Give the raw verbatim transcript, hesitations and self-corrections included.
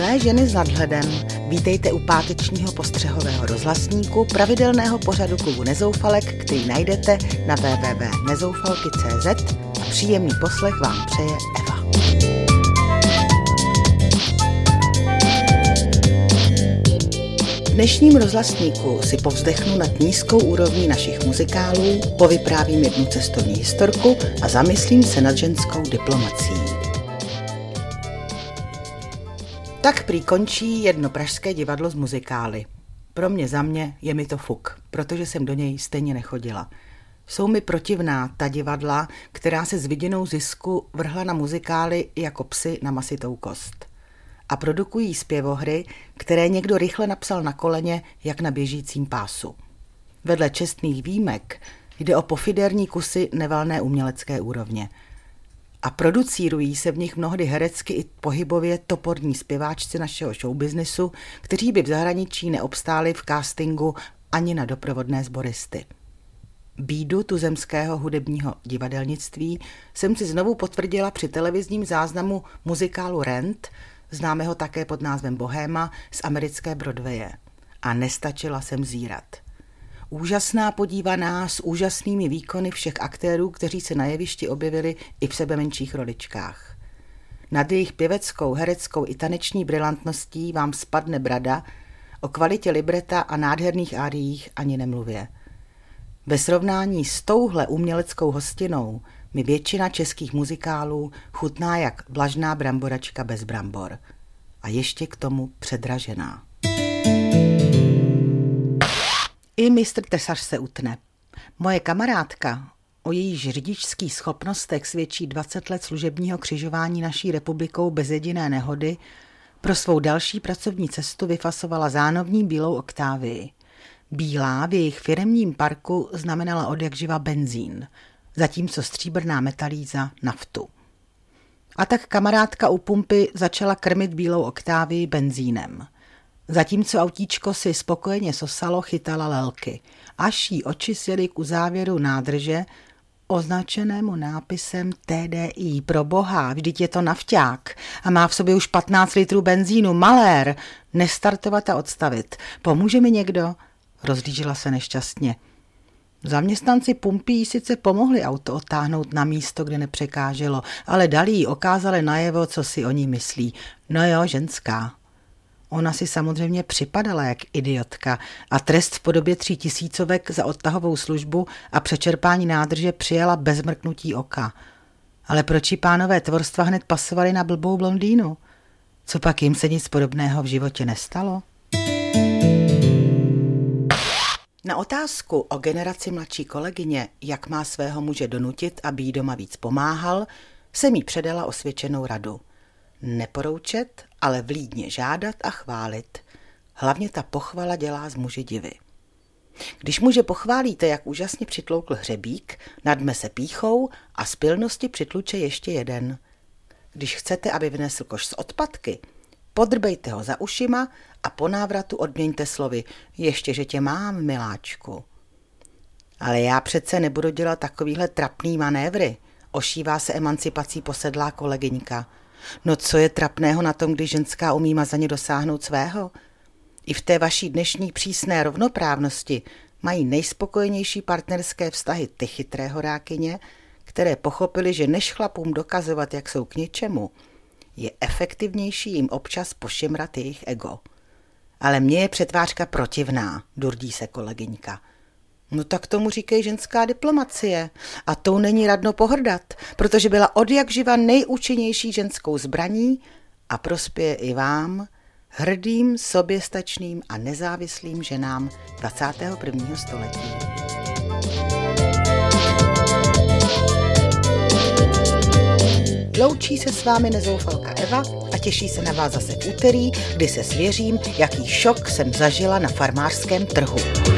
Milé ženy s nadhledem, vítejte u pátečního postřehového rozhlasníku pravidelného pořadu klubu Nezoufalek, který najdete na w w w tečka nezoufalky tečka c z a příjemný poslech vám přeje Eva. V dnešním rozhlasníku si povzdechnu nad nízkou úrovní našich muzikálů, povyprávím jednu cestovní historku a zamyslím se nad ženskou diplomacií. Tak prý končí jedno pražské divadlo z muzikály. Pro mě za mě je mi to fuk, protože jsem do něj stejně nechodila. Jsou mi protivná ta divadla, která se s vidinou zisku vrhla na muzikály jako psi na masitou kost. A produkují zpěvohry, které někdo rychle napsal na koleně, jak na běžícím pásu. Vedle čestných výjimek jde o pofiderní kusy nevalné umělecké úrovně. A producírují se v nich mnohdy herecky i pohybově toporní zpěváčci našeho showbiznisu, kteří by v zahraničí neobstáli v castingu ani na doprovodné sboristy. Bídu tuzemského hudebního divadelnictví jsem si znovu potvrdila při televizním záznamu muzikálu Rent, známého také pod názvem Bohéma, z americké Broadwaye. A nestačila jsem zírat. Úžasná podívaná s úžasnými výkony všech aktérů, kteří se na jevišti objevili i v sebe menších roličkách. Nad jejich pěveckou, hereckou i taneční brilantností vám spadne brada, o kvalitě libreta a nádherných áriích ani nemluvě. Ve srovnání s touhle uměleckou hostinou mi většina českých muzikálů chutná jak vlažná bramboračka bez brambor. A ještě k tomu předražená. I mistr Tesař se utne. Moje kamarádka, o jejíž řidičských schopnostech svědčí dvacet let služebního křižování naší republikou bez jediné nehody, pro svou další pracovní cestu vyfasovala zánovní bílou Oktávii. Bílá v jejich firemním parku znamenala odjakživa benzín, zatímco stříbrná metalíza naftu. A tak kamarádka u pumpy začala krmit bílou Oktávii benzínem. Zatímco autíčko si spokojeně sosalo, chytala lelky, až jí oči sjeli k uzávěru nádrže označenému nápisem T D I. Pro boha, vždyť je to nafťák a má v sobě už patnáct litrů benzínu, malér, nestartovat a odstavit. Pomůže mi někdo? Rozlížela se nešťastně. Zaměstnanci pumpí sice pomohli auto odtáhnout na místo, kde nepřekáželo, ale dali jí okázali najevo, co si o ní myslí. No jo, ženská. Ona si samozřejmě připadala jak idiotka a trest v podobě tří tisícovek za odtahovou službu a přečerpání nádrže přijala bez mrknutí oka. Ale proč jí pánové tvorstva hned pasovali na blbou blondýnu? Copak jim se nic podobného v životě nestalo? Na otázku o generaci mladší kolegyně, jak má svého muže donutit, aby jí doma víc pomáhal, jsem jí předala osvědčenou radu. Neporoučet, ale vlídně žádat a chválit. Hlavně ta pochvala dělá z muži divy. Když muže pochválíte, jak úžasně přitloukl hřebík, nadme se pýchou a z pilnosti přitluče ještě jeden. Když chcete, aby vynesl koš z odpadky, podrbejte ho za ušima a po návratu odměňte slovy ještě, že tě mám, miláčku. Ale já přece nebudu dělat takovýhle trapný manévry, ošívá se emancipací posedlá kolegyňka. No co je trapného na tom, když ženská umí mazaně dosáhnout svého? I v té vaší dnešní přísné rovnoprávnosti mají nejspokojenější partnerské vztahy ty chytré horákyně, které pochopily, že než chlapům dokazovat, jak jsou k něčemu, je efektivnější jim občas pošimrat jejich ego. Ale mně je přetvářka protivná, durdí se kolegyňka. No tak tomu říkej ženská diplomacie a tou není radno pohrdat, protože byla odjakživa nejúčinnější ženskou zbraní a prospěje i vám, hrdým, soběstačným a nezávislým ženám dvacátého prvního století. Loučí se s vámi nezoufalka Eva a těší se na vás zase v úterý, kdy se svěřím, jaký šok jsem zažila na farmářském trhu.